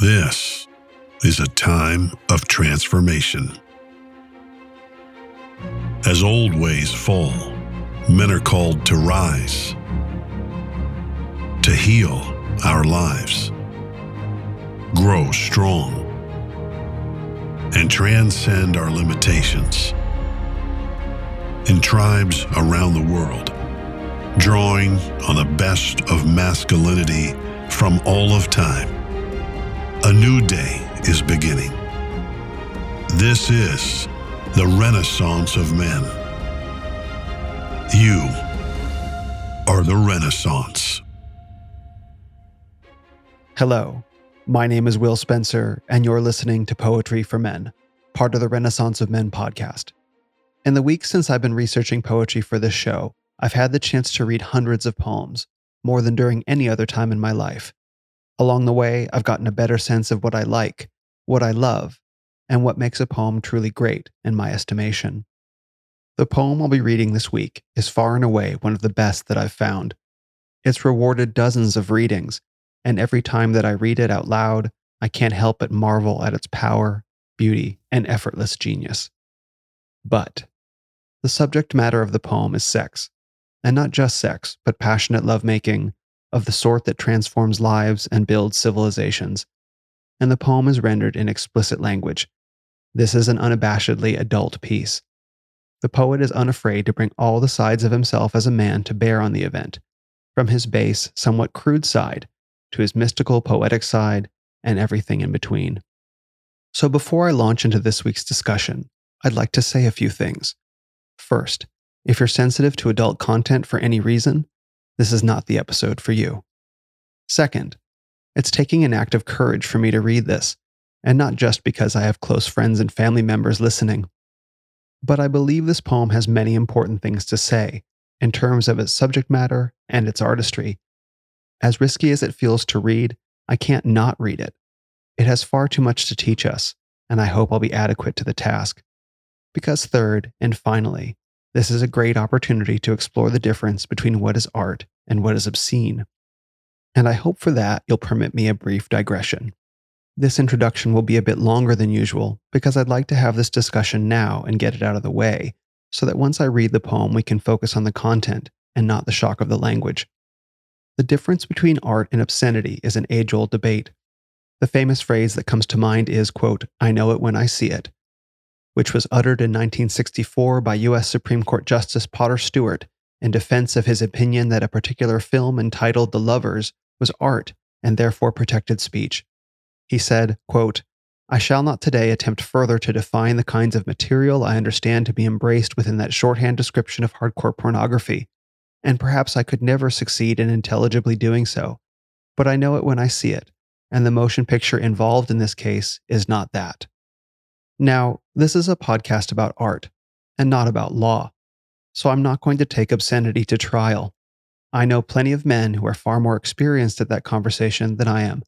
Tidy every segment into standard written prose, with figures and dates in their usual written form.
This is a time of transformation. As old ways fall, men are called to rise, to heal our lives, grow strong, and transcend our limitations. In tribes around the world, drawing on the best of masculinity from all of time, a new day is beginning. This is the Renaissance of Men. You are the Renaissance. Hello, my name is Will Spencer, and you're listening to Poetry for Men, part of the Renaissance of Men podcast. In the weeks since I've been researching poetry for this show, I've had the chance to read hundreds of poems, more than during any other time in my life. Along the way, I've gotten a better sense of what I like, what I love, and what makes a poem truly great in my estimation. The poem I'll be reading this week is far and away one of the best that I've found. It's rewarded dozens of readings, and every time that I read it out loud, I can't help but marvel at its power, beauty, and effortless genius. But the subject matter of the poem is sex, and not just sex, but passionate lovemaking, of the sort that transforms lives and builds civilizations. And the poem is rendered in explicit language. This is an unabashedly adult piece. The poet is unafraid to bring all the sides of himself as a man to bear on the event, from his base, somewhat crude side, to his mystical, poetic side, and everything in between. So before I launch into this week's discussion, I'd like to say a few things. First, if you're sensitive to adult content for any reason, this is not the episode for you. Second, it's taking an act of courage for me to read this, and not just because I have close friends and family members listening. But I believe this poem has many important things to say, in terms of its subject matter and its artistry. As risky as it feels to read, I can't not read it. It has far too much to teach us, and I hope I'll be adequate to the task. Because third, and finally, this is a great opportunity to explore the difference between what is art and what is obscene. And I hope for that you'll permit me a brief digression. This introduction will be a bit longer than usual because I'd like to have this discussion now and get it out of the way, so that once I read the poem we can focus on the content and not the shock of the language. The difference between art and obscenity is an age-old debate. The famous phrase that comes to mind is, quote, "I know it when I see it," which was uttered in 1964 by U.S. Supreme Court Justice Potter Stewart in defense of his opinion that a particular film entitled The Lovers was art and therefore protected speech. He said, quote, "I shall not today attempt further to define the kinds of material I understand to be embraced within that shorthand description of hardcore pornography, and perhaps I could never succeed in intelligibly doing so, but I know it when I see it, and the motion picture involved in this case is not that." Now, this is a podcast about art, and not about law, so I'm not going to take obscenity to trial. I know plenty of men who are far more experienced at that conversation than I am.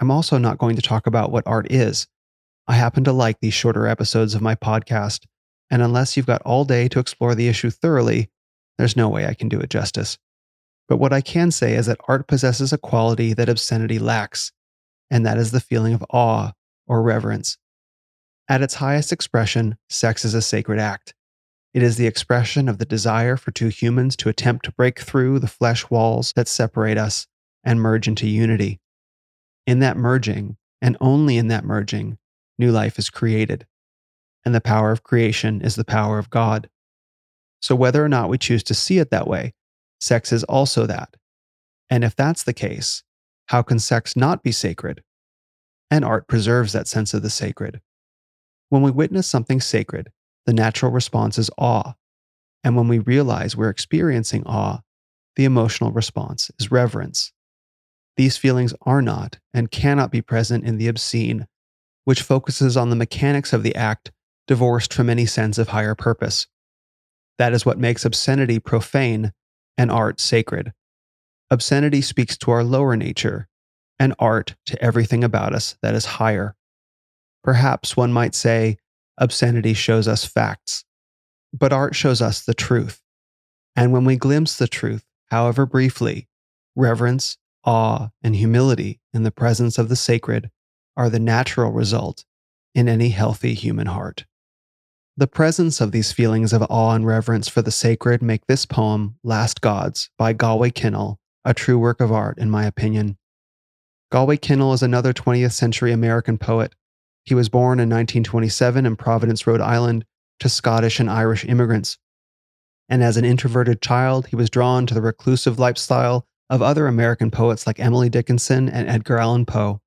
I'm also not going to talk about what art is. I happen to like these shorter episodes of my podcast, and unless you've got all day to explore the issue thoroughly, there's no way I can do it justice. But what I can say is that art possesses a quality that obscenity lacks, and that is the feeling of awe or reverence. At its highest expression, sex is a sacred act. It is the expression of the desire for two humans to attempt to break through the flesh walls that separate us and merge into unity. In that merging, and only in that merging, new life is created. And the power of creation is the power of God. So whether or not we choose to see it that way, sex is also that. And if that's the case, how can sex not be sacred? And art preserves that sense of the sacred. When we witness something sacred, the natural response is awe, and when we realize we're experiencing awe, the emotional response is reverence. These feelings are not and cannot be present in the obscene, which focuses on the mechanics of the act, divorced from any sense of higher purpose. That is what makes obscenity profane and art sacred. Obscenity speaks to our lower nature, and art to everything about us that is higher. Perhaps one might say, obscenity shows us facts, but art shows us the truth. And when we glimpse the truth, however briefly, reverence, awe, and humility in the presence of the sacred are the natural result in any healthy human heart. The presence of these feelings of awe and reverence for the sacred make this poem, Last Gods, by Galway Kinnell, a true work of art, in my opinion. Galway Kinnell is another 20th century American poet. He was born in 1927 in Providence, Rhode Island, to Scottish and Irish immigrants. And as an introverted child, he was drawn to the reclusive lifestyle of other American poets like Emily Dickinson and Edgar Allan Poe.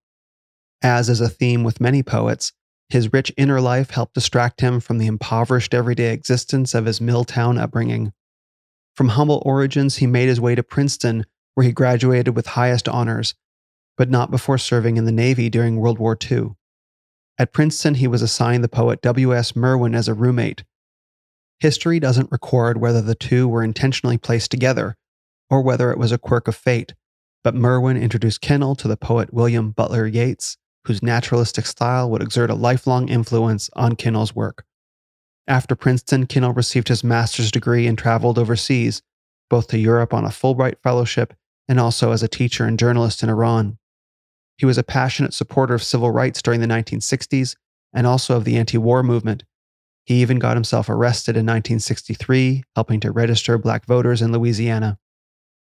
As is a theme with many poets, his rich inner life helped distract him from the impoverished everyday existence of his Milltown upbringing. From humble origins, he made his way to Princeton, where he graduated with highest honors, but not before serving in the Navy during World War II. At Princeton, he was assigned the poet W.S. Merwin as a roommate. History doesn't record whether the two were intentionally placed together, or whether it was a quirk of fate, but Merwin introduced Kinnell to the poet William Butler Yeats, whose naturalistic style would exert a lifelong influence on Kinnell's work. After Princeton, Kinnell received his master's degree and traveled overseas, both to Europe on a Fulbright fellowship and also as a teacher and journalist in Iran. He was a passionate supporter of civil rights during the 1960s and also of the anti-war movement. He even got himself arrested in 1963, helping to register black voters in Louisiana.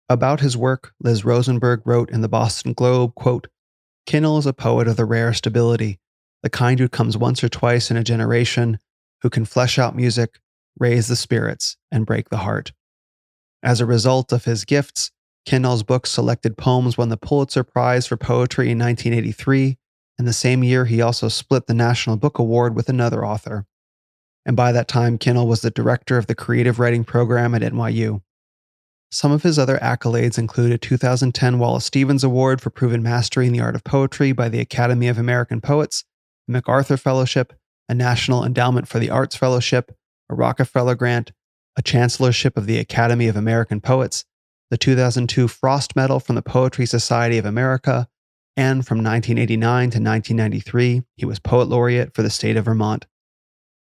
About his work, Liz Rosenberg wrote in the Boston Globe, quote, "Kinnell is a poet of the rare stability, the kind who comes once or twice in a generation, who can flesh out music, raise the spirits, and break the heart." As a result of his gifts, Kinnell's book Selected Poems won the Pulitzer Prize for Poetry in 1983, and the same year he also split the National Book Award with another author. And by that time, Kinnell was the director of the creative writing program at NYU. Some of his other accolades include a 2010 Wallace Stevens Award for Proven Mastery in the Art of Poetry by the Academy of American Poets, a MacArthur Fellowship, a National Endowment for the Arts Fellowship, a Rockefeller Grant, a Chancellorship of the Academy of American Poets, the 2002 Frost Medal from the Poetry Society of America, and from 1989 to 1993, he was Poet Laureate for the state of Vermont.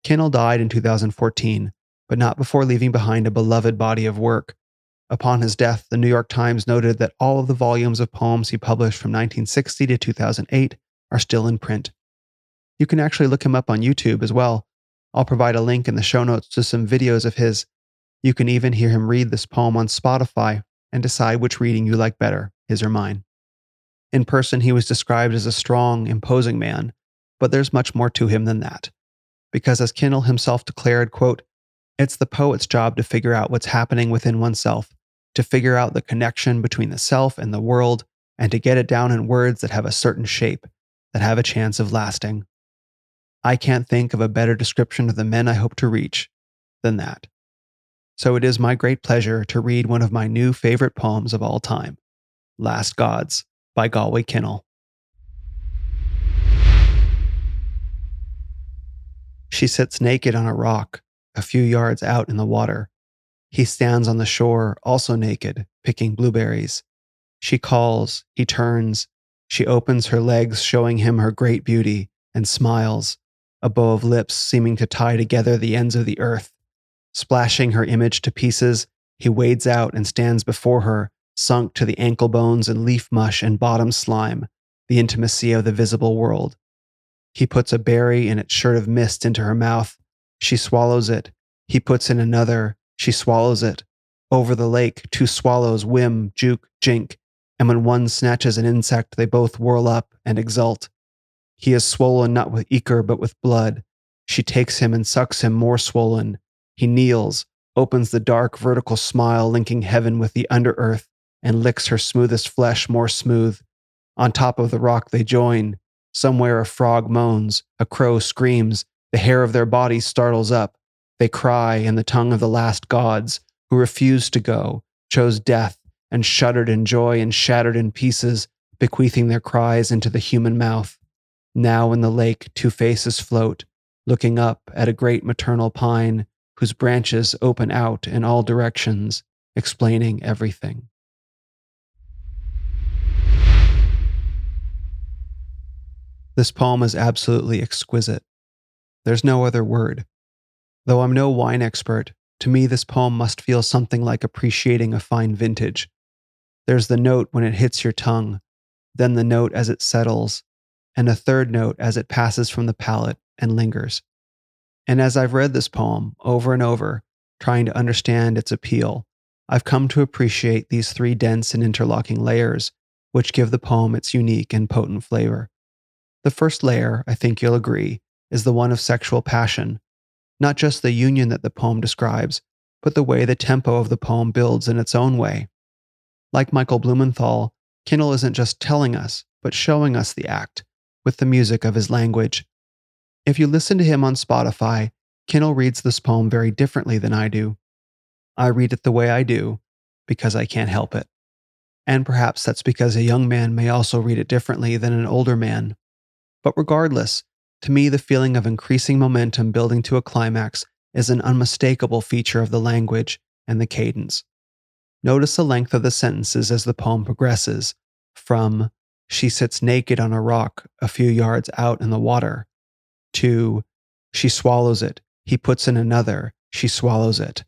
Kinnell died in 2014, but not before leaving behind a beloved body of work. Upon his death, the New York Times noted that all of the volumes of poems he published from 1960 to 2008 are still in print. You can actually look him up on YouTube as well. I'll provide a link in the show notes to some videos of his. You can even hear him read this poem on Spotify and decide which reading you like better, his or mine. In person, he was described as a strong, imposing man, but there's much more to him than that. Because as Kinnell himself declared, quote, "It's the poet's job to figure out what's happening within oneself, to figure out the connection between the self and the world, and to get it down in words that have a certain shape, that have a chance of lasting. I can't think of a better description of the men I hope to reach than that." So it is my great pleasure to read one of my new favorite poems of all time, Last Gods, by Galway Kinnell. She sits naked on a rock, a few yards out in the water. He stands on the shore, also naked, picking blueberries. She calls, he turns, she opens her legs, showing him her great beauty, and smiles, a bow of lips seeming to tie together the ends of the earth. Splashing her image to pieces, he wades out and stands before her, sunk to the ankle bones in leaf mush and bottom slime, the intimacy of the visible world. He puts a berry in its shirt of mist into her mouth. She swallows it. He puts in another. She swallows it. Over the lake, two swallows whim, juke, jink, and when one snatches an insect, they both whirl up and exult. He is swollen not with ichor, but with blood. She takes him and sucks him more swollen. He kneels, opens the dark vertical smile linking heaven with the under-earth, and licks her smoothest flesh more smooth. On top of the rock they join. Somewhere a frog moans, a crow screams, the hair of their bodies startles up. They cry in the tongue of the last gods, who refused to go, chose death, and shuddered in joy and shattered in pieces, bequeathing their cries into the human mouth. Now in the lake two faces float, looking up at a great maternal pine, whose branches open out in all directions, explaining everything. This poem is absolutely exquisite. There's no other word. Though I'm no wine expert, to me this poem must feel something like appreciating a fine vintage. There's the note when it hits your tongue, then the note as it settles, and a third note as it passes from the palate and lingers. And as I've read this poem over and over, trying to understand its appeal, I've come to appreciate these three dense and interlocking layers, which give the poem its unique and potent flavor. The first layer, I think you'll agree, is the one of sexual passion. Not just the union that the poem describes, but the way the tempo of the poem builds in its own way. Like Michael Blumenthal, Kinnell isn't just telling us, but showing us the act, with the music of his language. If you listen to him on Spotify, Kinnell reads this poem very differently than I do. I read it the way I do, because I can't help it. And perhaps that's because a young man may also read it differently than an older man. But regardless, to me the feeling of increasing momentum building to a climax is an unmistakable feature of the language and the cadence. Notice the length of the sentences as the poem progresses, from "She sits naked on a rock a few yards out in the water," to "She swallows it, he puts in another, she swallows it."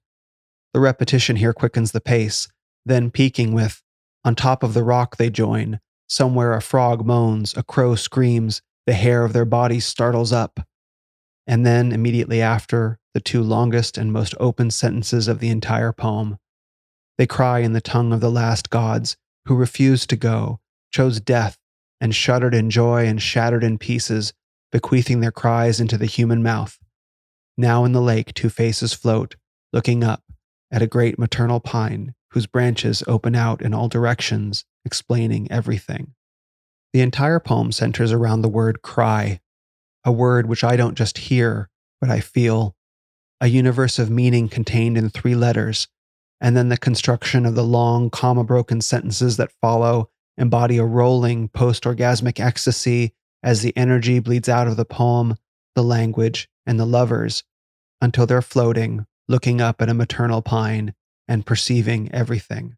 The repetition here quickens the pace, then peaking with "On top of the rock they join, somewhere a frog moans, a crow screams, the hair of their bodies startles up." And then, immediately after, the two longest and most open sentences of the entire poem. "They cry in the tongue of the last gods, who refused to go, chose death, and shuddered in joy and shattered in pieces, bequeathing their cries into the human mouth. Now in the lake two faces float, looking up, at a great maternal pine, whose branches open out in all directions, explaining everything." The entire poem centers around the word cry, a word which I don't just hear, but I feel, a universe of meaning contained in three letters, and then the construction of the long, comma-broken sentences that follow embody a rolling, post-orgasmic ecstasy as the energy bleeds out of the poem, the language, and the lovers, until they're floating, looking up at a maternal pine, and perceiving everything.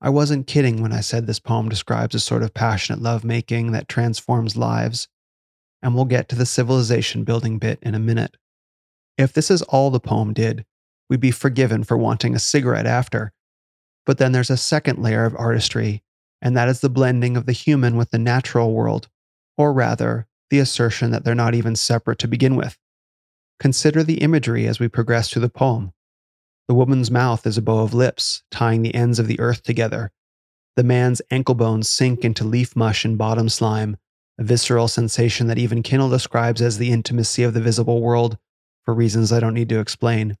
I wasn't kidding when I said this poem describes a sort of passionate lovemaking that transforms lives, and we'll get to the civilization-building bit in a minute. If this is all the poem did, we'd be forgiven for wanting a cigarette after. But then there's a second layer of artistry, and that is the blending of the human with the natural world, or rather, the assertion that they're not even separate to begin with. Consider the imagery as we progress through the poem. The woman's mouth is a bow of lips, tying the ends of the earth together. The man's ankle bones sink into leaf mush and bottom slime, a visceral sensation that even Kinnell describes as the intimacy of the visible world, for reasons I don't need to explain.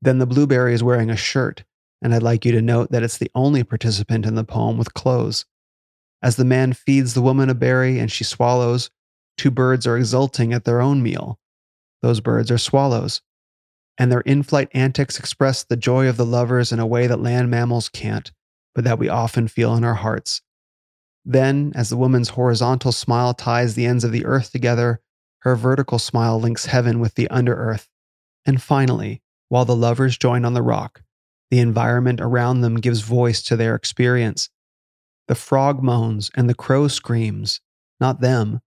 Then the blueberry is wearing a shirt, and I'd like you to note that it's the only participant in the poem with clothes. As the man feeds the woman a berry and she swallows, two birds are exulting at their own meal. Those birds are swallows. And their in-flight antics express the joy of the lovers in a way that land mammals can't, but that we often feel in our hearts. Then, as the woman's horizontal smile ties the ends of the earth together, her vertical smile links heaven with the under-earth. And finally, while the lovers join on the rock, the environment around them gives voice to their experience. The frog moans and the crow screams, not them.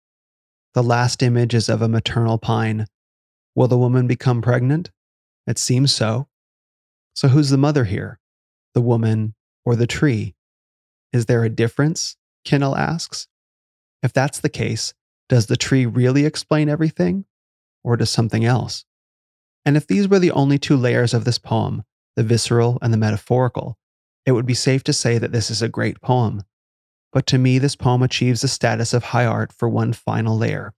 The last image is of a maternal pine. Will the woman become pregnant? It seems so. So who's the mother here? The woman or the tree? Is there a difference? Kinnell asks. If that's the case, does the tree really explain everything? Or does something else? And if these were the only two layers of this poem, the visceral and the metaphorical, it would be safe to say that this is a great poem. But to me, this poem achieves the status of high art for one final layer.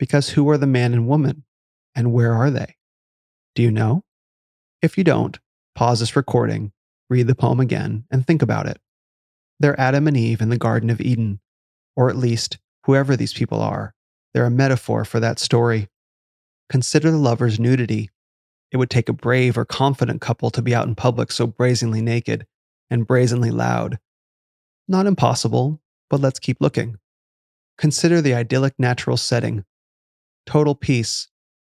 Because who are the man and woman? And where are they? Do you know? If you don't, pause this recording, read the poem again, and think about it. They're Adam and Eve in the Garden of Eden, or at least, whoever these people are, they're a metaphor for that story. Consider the lover's nudity. It would take a brave or confident couple to be out in public so brazenly naked and brazenly loud. Not impossible, but let's keep looking. Consider the idyllic natural setting. Total peace,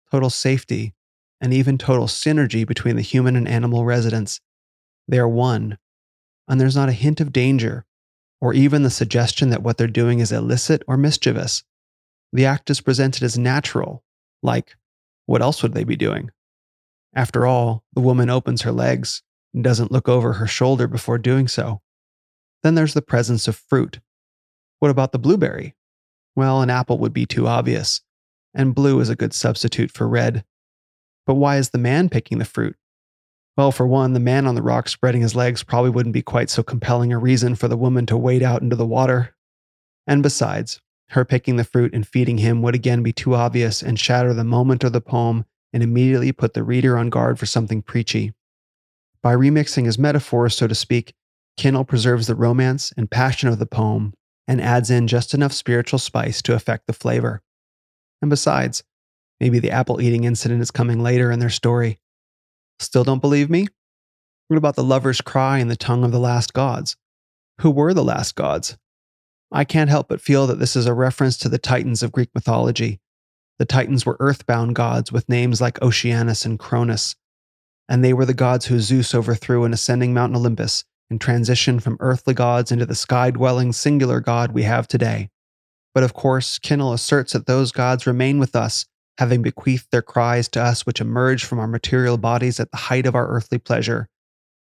total safety, and even total synergy between the human and animal residents. They are one, and there's not a hint of danger, or even the suggestion that what they're doing is illicit or mischievous. The act is presented as natural, like, what else would they be doing? After all, the woman opens her legs and doesn't look over her shoulder before doing so. Then there's the presence of fruit. What about the blueberry? Well, an apple would be too obvious, and blue is a good substitute for red. But why is the man picking the fruit? Well, for one, the man on the rock spreading his legs probably wouldn't be quite so compelling a reason for the woman to wade out into the water. And besides, her picking the fruit and feeding him would again be too obvious and shatter the moment of the poem and immediately put the reader on guard for something preachy. By remixing his metaphors, so to speak, Kinnell preserves the romance and passion of the poem and adds in just enough spiritual spice to affect the flavor. And besides, maybe the apple-eating incident is coming later in their story. Still don't believe me? What about the lover's cry and the tongue of the last gods? Who were the last gods? I can't help but feel that this is a reference to the Titans of Greek mythology. The Titans were earthbound gods with names like Oceanus and Cronus, and they were the gods who Zeus overthrew in ascending Mount Olympus and transitioned from earthly gods into the sky-dwelling singular god we have today. But of course, Kinnell asserts that those gods remain with us, having bequeathed their cries to us which emerge from our material bodies at the height of our earthly pleasure.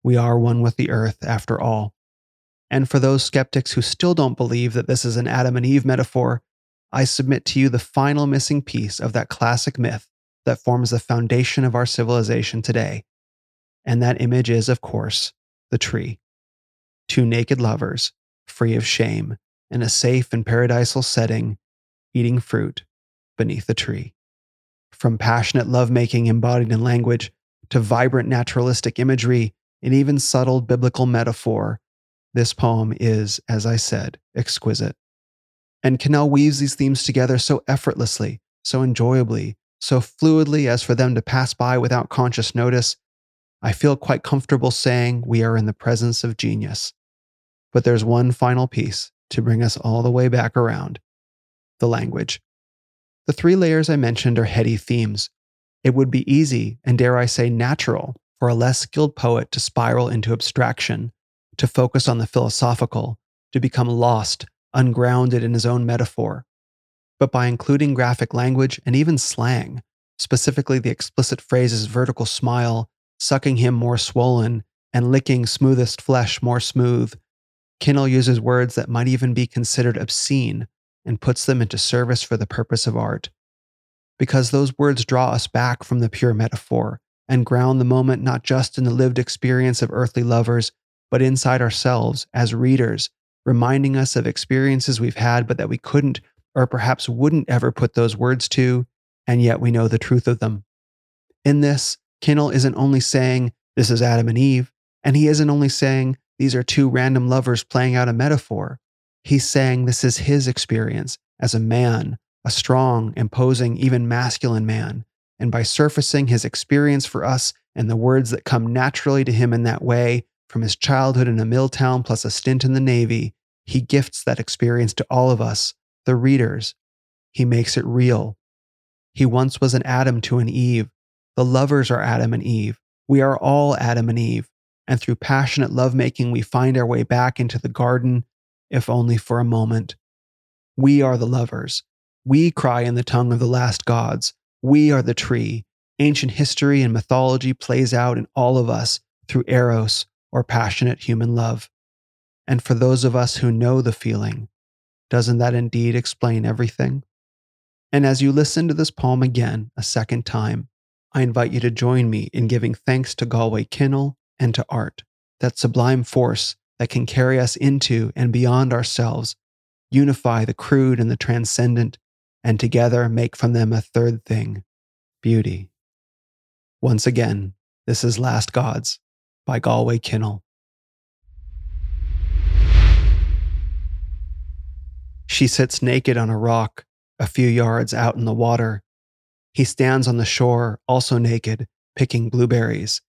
We are one with the earth, after all. And for those skeptics who still don't believe that this is an Adam and Eve metaphor, I submit to you the final missing piece of that classic myth that forms the foundation of our civilization today. And that image is, of course, the tree. Two naked lovers, free of shame, in a safe and paradisal setting, eating fruit beneath the tree. From passionate lovemaking embodied in language, to vibrant naturalistic imagery, and even subtle biblical metaphor, this poem is, as I said, exquisite. And Kinnell weaves these themes together so effortlessly, so enjoyably, so fluidly as for them to pass by without conscious notice. I feel quite comfortable saying we are in the presence of genius. But there's one final piece to bring us all the way back around: the language. The three layers I mentioned are heady themes. It would be easy, and dare I say natural, for a less skilled poet to spiral into abstraction, to focus on the philosophical, to become lost, ungrounded in his own metaphor. But by including graphic language and even slang, specifically the explicit phrases vertical smile, sucking him more swollen, and licking smoothest flesh more smooth, Kinnell uses words that might even be considered obscene and puts them into service for the purpose of art. Because those words draw us back from the pure metaphor and ground the moment not just in the lived experience of earthly lovers, but inside ourselves as readers, reminding us of experiences we've had but that we couldn't or perhaps wouldn't ever put those words to, and yet we know the truth of them. In this, Kinnell isn't only saying, this is Adam and Eve, and he isn't only saying, these are two random lovers playing out a metaphor. He's saying this is his experience as a man, a strong, imposing, even masculine man. And by surfacing his experience for us and the words that come naturally to him in that way, from his childhood in a mill town plus a stint in the Navy, he gifts that experience to all of us, the readers. He makes it real. He once was an Adam to an Eve. The lovers are Adam and Eve. We are all Adam and Eve. And through passionate lovemaking, we find our way back into the garden, if only for a moment. We are the lovers. We cry in the tongue of the last gods. We are the tree. Ancient history and mythology plays out in all of us through eros, or passionate human love. And for those of us who know the feeling, doesn't that indeed explain everything? And as you listen to this poem again, a second time, I invite you to join me in giving thanks to Galway Kinnell and to art, that sublime force that can carry us into and beyond ourselves, unify the crude and the transcendent, and together make from them a third thing, beauty. Once again, this is Last Gods by Galway Kinnell. She sits naked on a rock, a few yards out in the water. He stands on the shore, also naked, picking blueberries.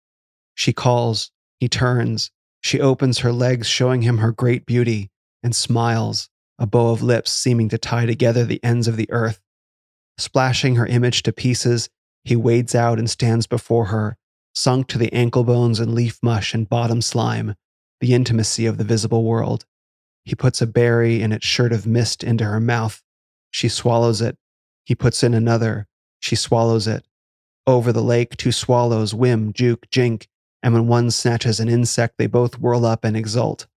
She calls, he turns, she opens her legs, showing him her great beauty, and smiles, a bow of lips seeming to tie together the ends of the earth. Splashing her image to pieces, he wades out and stands before her, sunk to the ankle bones in leaf mush and bottom slime, the intimacy of the visible world. He puts a berry in its shirt of mist into her mouth. She swallows it. He puts in another. She swallows it. Over the lake, two swallows whim, juke, jink, and when one snatches an insect, they both whirl up and exult.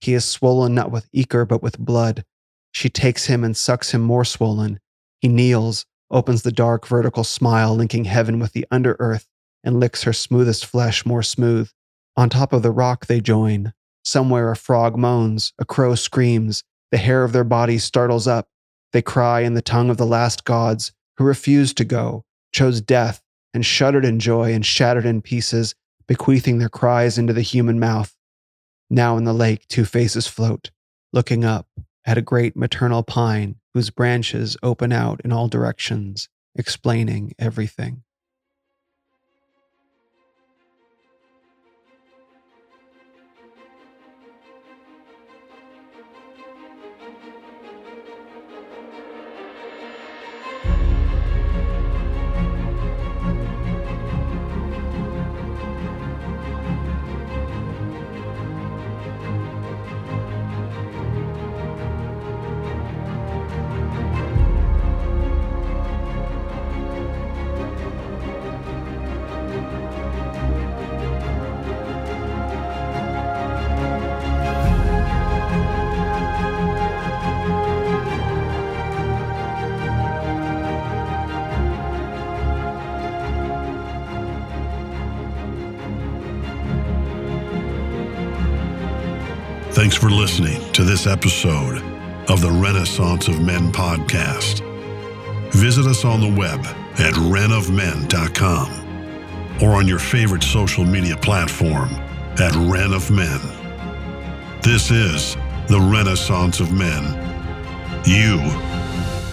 He is swollen not with ichor, but with blood. She takes him and sucks him more swollen. He kneels, opens the dark vertical smile linking heaven with the under-earth, and licks her smoothest flesh more smooth. On top of the rock they join. Somewhere a frog moans, a crow screams, the hair of their bodies startles up. They cry in the tongue of the last gods, who refused to go, chose death, and shuddered in joy and shattered in pieces, bequeathing their cries into the human mouth. Now in the lake two faces float, looking up at a great maternal pine whose branches open out in all directions, explaining everything. Thanks for listening to this episode of the Renaissance of Men podcast. Visit us on the web at renofmen.com or on your favorite social media platform at Ren of Men. This is the Renaissance of Men. You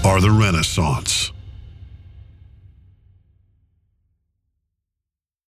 are the Renaissance.